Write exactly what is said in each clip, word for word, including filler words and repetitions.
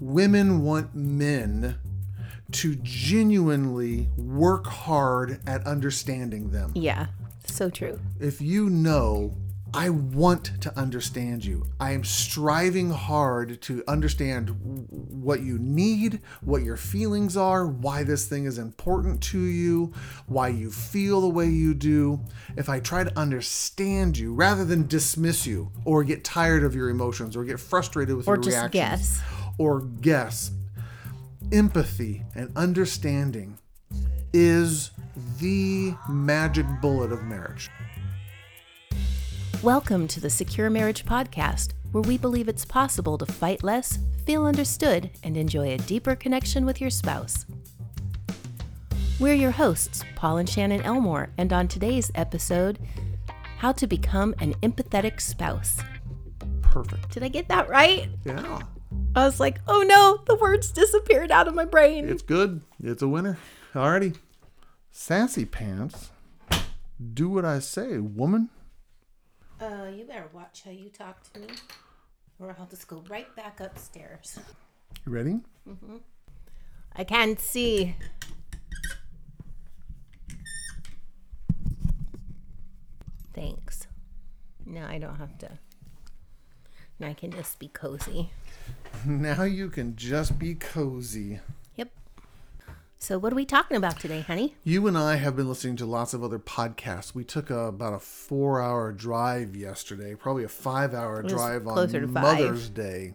women want men to genuinely work hard at understanding them. Yeah, so true. If you know, I want to understand you. I am striving hard to understand what you need, what your feelings are, why this thing is important to you, why you feel the way you do. If I try to understand you rather than dismiss you or get tired of your emotions or get frustrated with your reactions. Or just guess. Or guess. Empathy and understanding is the magic bullet of marriage. Welcome to the Secure Marriage Podcast, where we believe it's possible to fight less, feel understood, and enjoy a deeper connection with your spouse. We're your hosts, Paul and Shannon Elmore, and on today's episode, how to become an empathetic spouse. Perfect. Did I get that right? Yeah. I was like, oh no, the words disappeared out of my brain. It's good. It's a winner. Alrighty. Sassy pants. Do what I say, woman. Uh, you better watch how you talk to me, or I'll just go right back upstairs. You ready? Mm-hmm. I can't see. Thanks. Now I don't have to. Now I can just be cozy. Now you can just be cozy. Yep. So what are we talking about today, honey? You and I have been listening to lots of other podcasts. We took a, about a four-hour drive yesterday, probably a five-hour drive on Mother's Day.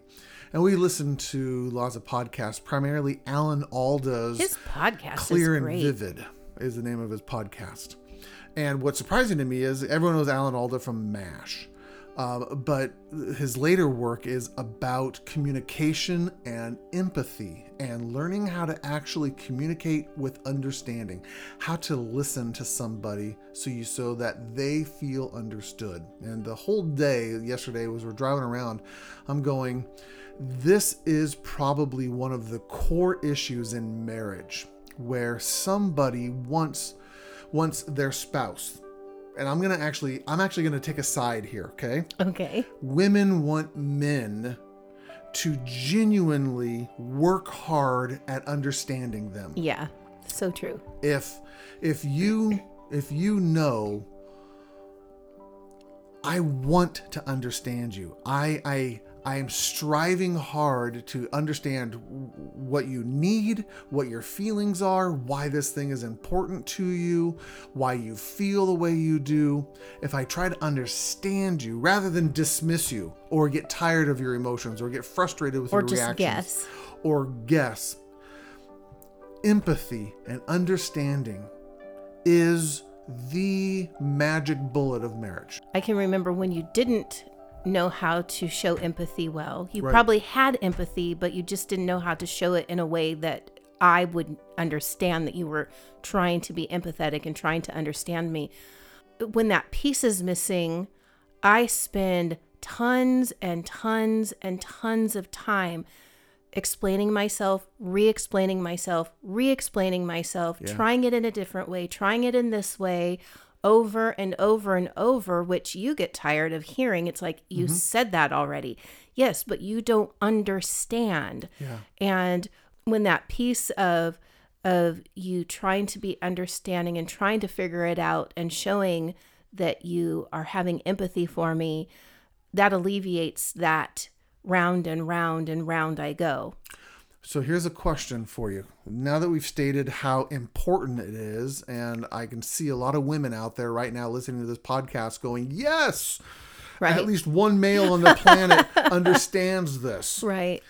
And we listened to lots of podcasts, primarily Alan Alda's. His podcast is great. Clear and Vivid is the name of his podcast. And what's surprising to me is everyone knows Alan Alda from M A S H. Uh, but his later work is about communication and empathy and learning how to actually communicate with understanding, how to listen to somebody so you so that they feel understood. And the whole day yesterday was we're driving around, I'm going, this is probably one of the core issues in marriage where somebody wants, wants their spouse. And I'm going to actually, I'm actually going to take a side here, okay? Okay. Women want men to genuinely work hard at understanding them. Yeah, so true. If, if you, if you know, I want to understand you. I, I, I am striving hard to understand what you need, what your feelings are, why this thing is important to you, why you feel the way you do. If I try to understand you rather than dismiss you or get tired of your emotions or get frustrated with your reactions. Or just guess. Or guess. Empathy and understanding is the magic bullet of marriage. I can remember when you didn't know how to show empathy well. You right. probably had empathy, but you just didn't know how to show it in a way that I would understand that you were trying to be empathetic and trying to understand me. When that piece is missing, I spend tons and tons and tons of time explaining myself, re-explaining myself, re-explaining myself, yeah. trying it in a different way, trying it in this way, over and over and over, which you get tired of hearing. It's like, you mm-hmm. said that already. Yes, but you don't understand. Yeah. And when that piece of of you trying to be understanding and trying to figure it out and showing that you are having empathy for me, that alleviates that round and round and round I go. So here's a question for you. Now that we've stated how important it is, and I can see a lot of women out there right now listening to this podcast going, yes, right. At least one male on the planet understands this. Right.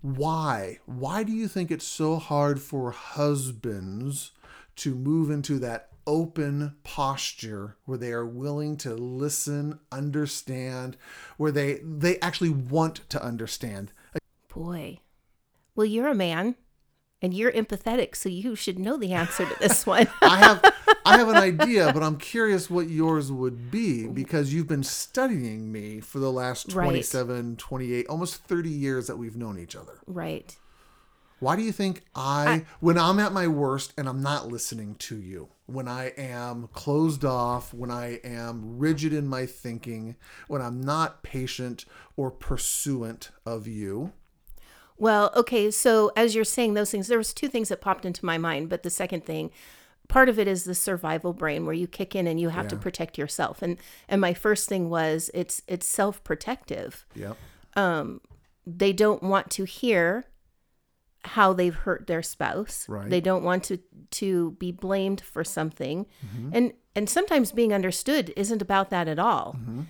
Why? Why do you think it's so hard for husbands to move into that open posture where they are willing to listen, understand, where they, they actually want to understand? Boy. Well, you're a man, and you're empathetic, so you should know the answer to this one. I have I have an idea, but I'm curious what yours would be, because you've been studying me for the last twenty-seven, right. twenty-eight, almost thirty years that we've known each other. Right. Why do you think I, I, when I'm at my worst and I'm not listening to you, when I am closed off, when I am rigid in my thinking, when I'm not patient or pursuant of you... Well, okay, so as you're saying those things, there was two things that popped into my mind, but the second thing, part of it is the survival brain where you kick in and you have yeah. to protect yourself. And and my first thing was it's it's self-protective. Yep. Um, they don't want to hear how they've hurt their spouse. Right. They don't want to, to be blamed for something. Mm-hmm. And and sometimes being understood isn't about that at all. Mm-hmm.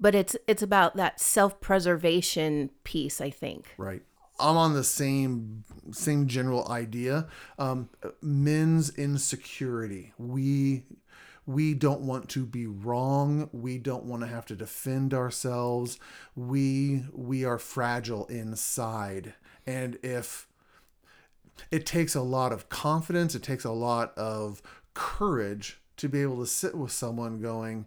But it's it's about that self-preservation piece, I think. Right. I'm on the same same general idea. Um, men's insecurity. We we don't want to be wrong. We don't want to have to defend ourselves. We we are fragile inside, and if it takes a lot of confidence, it takes a lot of courage to be able to sit with someone going,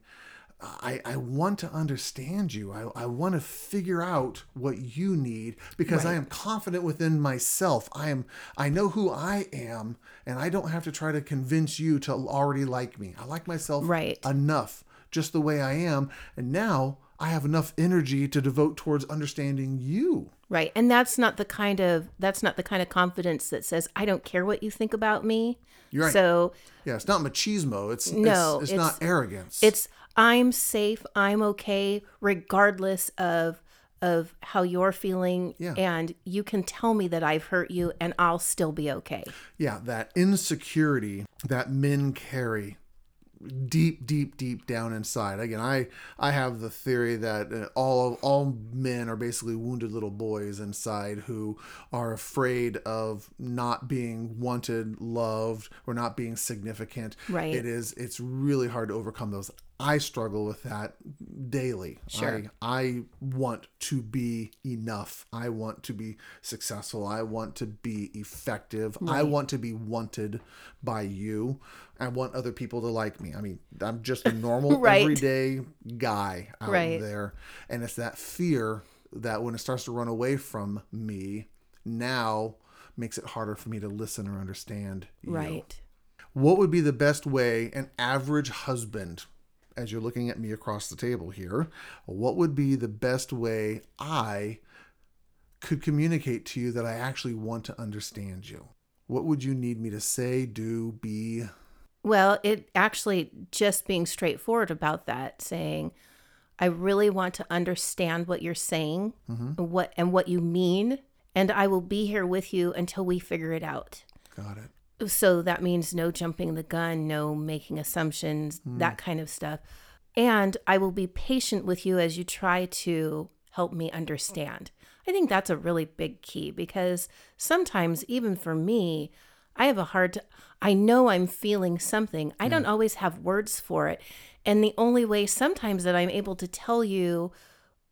I, I want to understand you. I, I want to figure out what you need because right. I am confident within myself. I am, I know who I am, and I don't have to try to convince you to already like me. I like myself right. enough just the way I am. And now I have enough energy to devote towards understanding you. Right. And that's not the kind of, that's not the kind of confidence that says, I don't care what you think about me. You're right. So yeah, it's not machismo. It's, no, it's, it's, it's not arrogance. It's, I'm safe, I'm okay, regardless of of how you're feeling, yeah. and you can tell me that I've hurt you, and I'll still be okay. Yeah, that insecurity that men carry deep, deep, deep down inside. Again, I I have the theory that all all men are basically wounded little boys inside who are afraid of not being wanted, loved, or not being significant. Right. It is. It's really hard to overcome those. I struggle with that daily. Sure. I, I want to be enough. I want to be successful. I want to be effective. Right. I want to be wanted by you. I want other people to like me. I mean, I'm just a normal right. everyday guy out right. there. And it's that fear that when it starts to run away from me, now makes it harder for me to listen or understand you. Right. What would be the best way an average husband, as you're looking at me across the table here, what would be the best way I could communicate to you that I actually want to understand you? What would you need me to say, do, be? Well, it actually just being straightforward about that, saying, I really want to understand what you're saying mm-hmm. and what and what you mean, and I will be here with you until we figure it out. Got it. So that means no jumping the gun, no making assumptions, mm. that kind of stuff. And I will be patient with you as you try to help me understand. I think that's a really big key because sometimes, even for me, I have a hard, t- I know I'm feeling something. I mm. don't always have words for it. And the only way sometimes that I'm able to tell you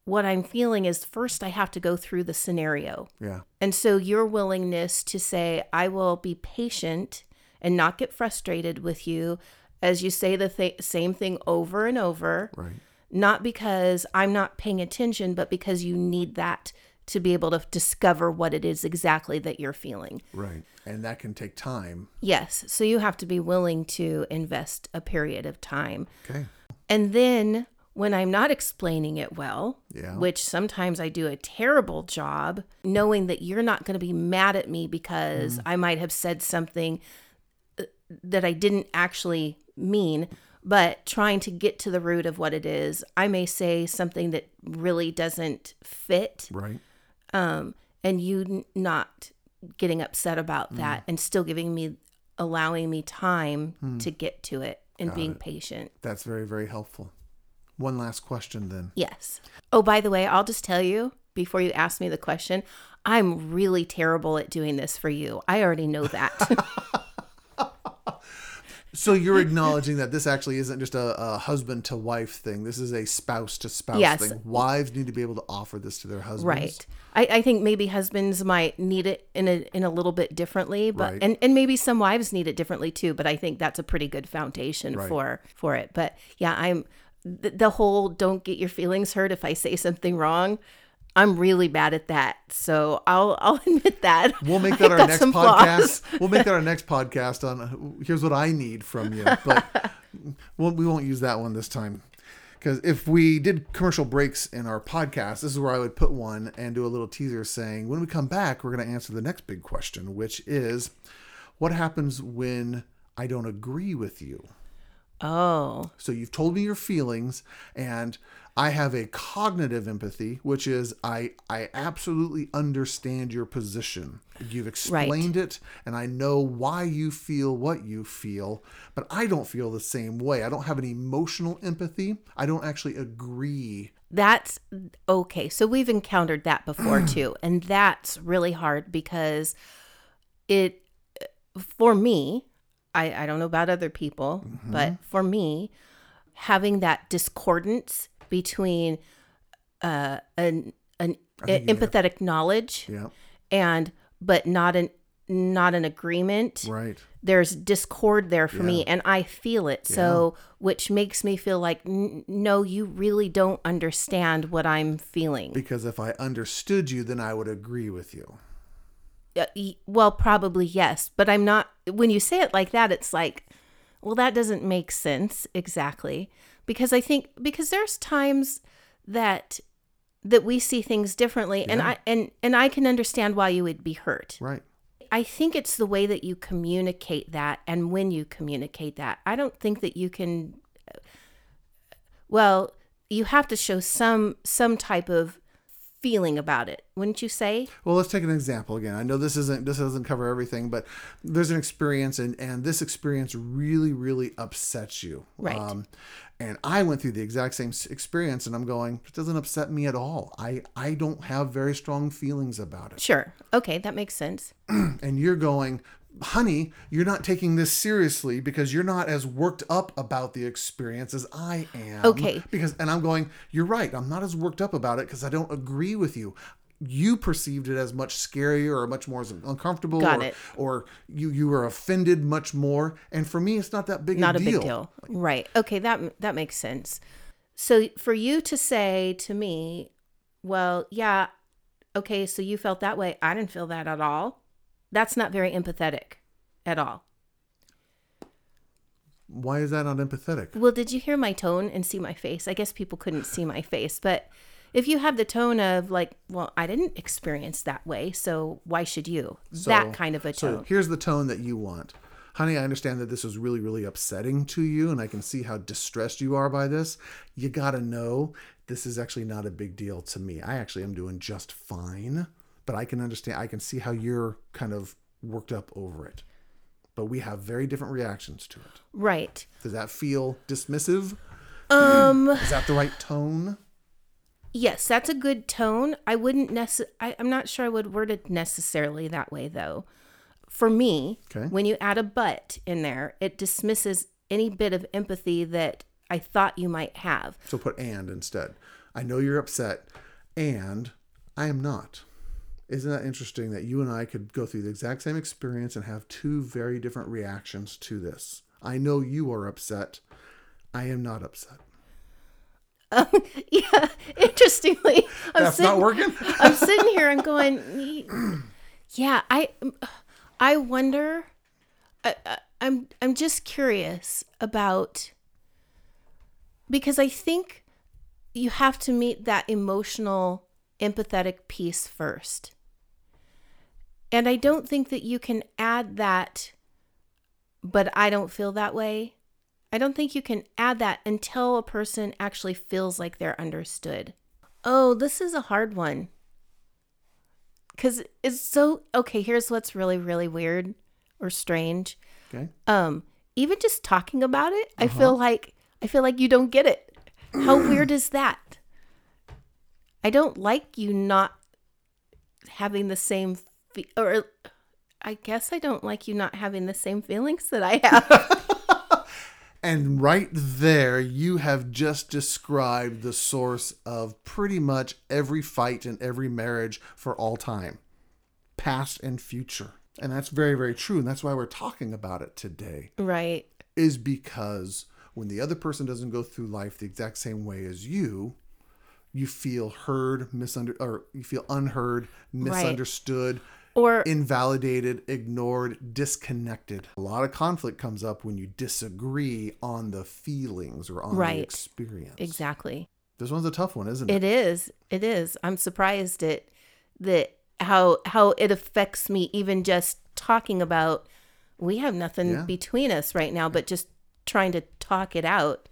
what I'm feeling is first I have to go through the scenario. Yeah. And so your willingness to say, I will be patient and not get frustrated with you as you say the th- same thing over and over. Right. Not because I'm not paying attention, but because you need that to be able to discover what it is exactly that you're feeling. Right. And that can take time. Yes. So you have to be willing to invest a period of time. Okay. And then when I'm not explaining it well, yeah. which sometimes I do a terrible job, knowing that you're not going to be mad at me because mm. I might have said something that I didn't actually mean, but trying to get to the root of what it is. I may say something that really doesn't fit. Right. Um, and you not getting upset about mm. that and still giving me, allowing me time mm. to get to it and Got being it. patient. That's very, very helpful. One last question then. Yes. Oh, by the way, I'll just tell you before you ask me the question, I'm really terrible at doing this for you. I already know that. So you're acknowledging that this actually isn't just a, a husband to wife thing. This is a spouse to spouse yes. thing. Wives need to be able to offer this to their husbands. Right. I, I think maybe husbands might need it in a in a little bit differently, but right. and, and maybe some wives need it differently too, but I think that's a pretty good foundation right. for for it. But yeah, I'm the whole don't get your feelings hurt if I say something wrong, I'm really bad at that. So I'll I'll admit that. We'll make that I've our next podcast. We'll make that our next podcast on uh, here's what I need from you. But we'll, we won't use that one this time. Because if we did commercial breaks in our podcast, this is where I would put one and do a little teaser saying, when we come back, we're going to answer the next big question, which is, what happens when I don't agree with you? Oh. So you've told me your feelings, and I have a cognitive empathy, which is I I absolutely understand your position. You've explained right. it, and I know why you feel what you feel, but I don't feel the same way. I don't have an emotional empathy. I don't actually agree. That's okay. So we've encountered that before too, and that's really hard because it, for me, I, I don't know about other people, mm-hmm. but for me, having that discordance between uh, an an a, empathetic have, knowledge yeah. and but not an not an agreement. Right. There's discord there for yeah. me, and I feel it. Yeah. So, which makes me feel like n- no, you really don't understand what I'm feeling. Because if I understood you, then I would agree with you. Well, probably yes, but I'm not, when you say it like that, it's like, well, that doesn't make sense exactly, because I think, because there's times that that we see things differently yeah. and I and and I can understand why you would be hurt. Right. I think it's the way that you communicate that, and when you communicate that. I don't think that you can, well, you have to show some some type of feeling about it, wouldn't you say? Well, let's take an example again. I know this isn't this doesn't cover everything, but there's an experience, and and this experience really really upsets you, right? Um, and I went through the exact same experience, and I'm going, it doesn't upset me at all. I I don't have very strong feelings about it. Sure, okay, that makes sense. And you're going, honey, you're not taking this seriously because you're not as worked up about the experience as I am. Okay. Because, and I'm going, you're right. I'm not as worked up about it because I don't agree with you. You perceived it as much scarier or much more uncomfortable. Got or, it. Or you, you were offended much more. And for me, it's not that big not a deal. Not a big deal. Right. Okay. That, that makes sense. So for you to say to me, well, yeah, okay, so you felt that way. I didn't feel that at all. That's not very empathetic at all. Why is that not empathetic? Well, did you hear my tone and see my face? I guess people couldn't see my face. But if you have the tone of like, well, I didn't experience that way, so why should you? So, that kind of a tone. So here's the tone that you want. Honey, I understand that this was really, really upsetting to you, and I can see how distressed you are by this. You got to know this is actually not a big deal to me. I actually am doing just fine. But I can understand, I can see how you're kind of worked up over it. But we have very different reactions to it. Right. Does that feel dismissive? Um, Is that the right tone? Yes, that's a good tone. I wouldn't necessarily, I'm not sure I would word it necessarily that way, though. For me, okay. When you add a but in there, it dismisses any bit of empathy that I thought you might have. So put and instead. I know you're upset, and I am not. Isn't that interesting that you and I could go through the exact same experience and have two very different reactions to this? I know you are upset. I am not upset. Um, yeah, interestingly. I'm That's sitting, not working? I'm sitting here and going, yeah, I I wonder, I, I, I'm, I'm just curious about, because I think you have to meet that emotional, empathetic piece first. And I don't think that you can add that, but I don't feel that way. I don't think you can add that until a person actually feels like they're understood. Oh, this is a hard one. Because it's so, okay, here's what's really, really weird or strange. Okay. Um, even just talking about it, uh-huh. I feel like, I feel like you don't get it. How weird is that? I don't like you not having the same, fe- or I guess I don't like you not having the same feelings that I have. And right there, you have just described the source of pretty much every fight and every marriage for all time, past and future. And that's very, very true. And that's why we're talking about it today. Right. Is because when the other person doesn't go through life the exact same way as you, you feel heard, misunderstood, or you feel unheard, misunderstood. Right. or invalidated, ignored, disconnected. A lot of conflict comes up when you disagree on the feelings or on right. the experience. Exactly. This one's a tough one, isn't it? It is. It is. I'm surprised at that how how it affects me even just talking about we have nothing yeah. between us right now, but just trying to talk it out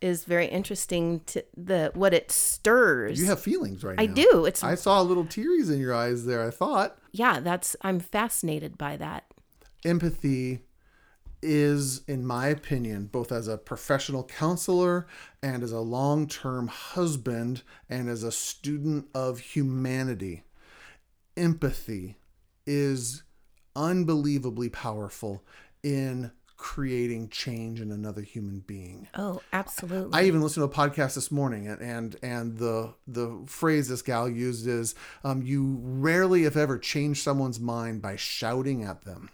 is very interesting to the what it stirs. You have feelings right now. I do. It's I saw little tearies in your eyes there, I thought. Yeah, that's I'm fascinated by that. Empathy is, in my opinion, both as a professional counselor and as a long-term husband and as a student of humanity, empathy is unbelievably powerful in creating change in another human being. Oh, absolutely. I even listened to a podcast this morning and and, and the the phrase this gal used is um, you rarely if ever change someone's mind by shouting at them.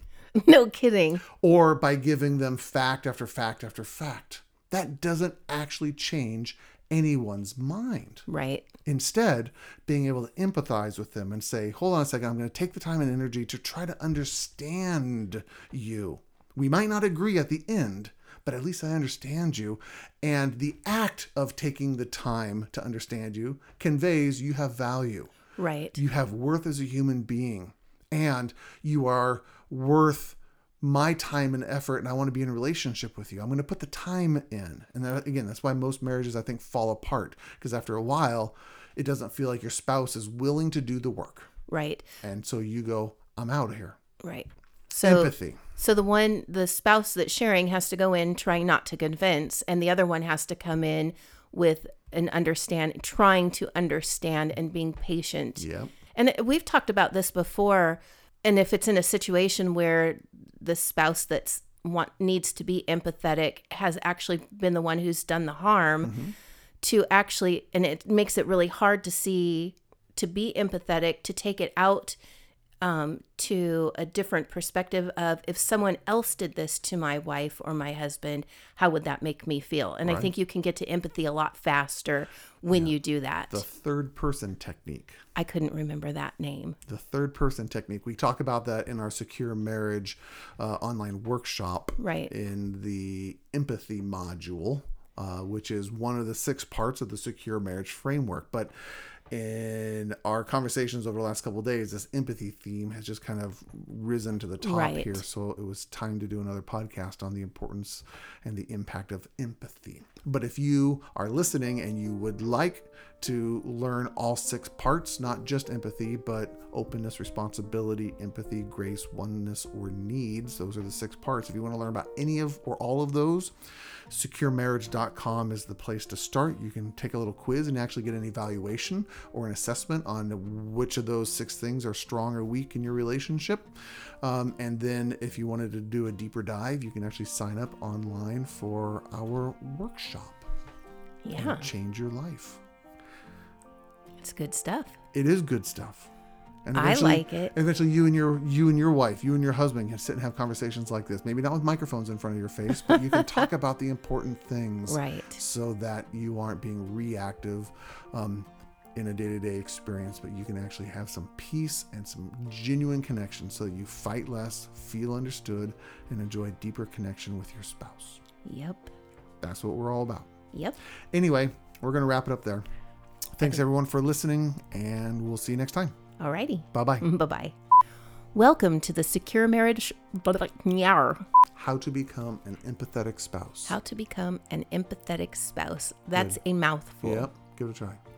No kidding. Or by giving them fact after fact after fact. That doesn't actually change anyone's mind. Right. Instead, being able to empathize with them and say, hold on a second, I'm going to take the time and energy to try to understand you. We might not agree at the end, but at least I understand you. And the act of taking the time to understand you conveys you have value. Right. You have worth as a human being. And you are worth my time and effort, and I want to be in a relationship with you. I'm going to put the time in. And that, again, that's why most marriages, I think, fall apart. Because after a while, it doesn't feel like your spouse is willing to do the work. Right. And so you go, I'm out of here. Right. So, empathy. So the one, the spouse that's sharing has to go in trying not to convince, and the other one has to come in with an understand, trying to understand and being patient. Yeah. And we've talked about this before. And if it's in a situation where the spouse that's want needs to be empathetic has actually been the one who's done the harm, mm-hmm. to actually, and it makes it really hard to see, to be empathetic, to take it out um, to a different perspective of if someone else did this to my wife or my husband, how would that make me feel? And right. I think you can get to empathy a lot faster when yeah. you do that. The third person technique. I couldn't remember that name. The third person technique. We talk about that in our Secure Marriage uh, online workshop. Right. In the empathy module, uh, which is one of the six parts of the Secure Marriage framework. But in our conversations over the last couple of days, this empathy theme has just kind of risen to the top right. here. So it was time to do another podcast on the importance and the impact of empathy. But if you are listening and you would like to learn all six parts, not just empathy, but openness, responsibility, empathy, grace, oneness, or needs, those are the six parts. If you want to learn about any of or all of those, secure marriage dot com is the place to start. You can take a little quiz and actually get an evaluation or an assessment on which of those six things are strong or weak in your relationship. Um, and then if you wanted to do a deeper dive, you can actually sign up online for our workshop. Yeah. And change your life. It's good stuff. It is good stuff. And I like it. Eventually you and your you and your wife, you and your husband can sit and have conversations like this. Maybe not with microphones in front of your face, but you can talk about the important things. Right. So that you aren't being reactive um, in a day-to-day experience, but you can actually have some peace and some genuine connection so that you fight less, feel understood, and enjoy a deeper connection with your spouse. Yep. That's what we're all about. Yep. Anyway, we're going to wrap it up there. Thanks, everyone, for listening, and we'll see you next time. All righty. Bye-bye. Bye-bye. Welcome to the Secure Marriage... How to become an empathetic spouse. How to become an empathetic spouse. That's Good. A mouthful. Yep. Give it a try.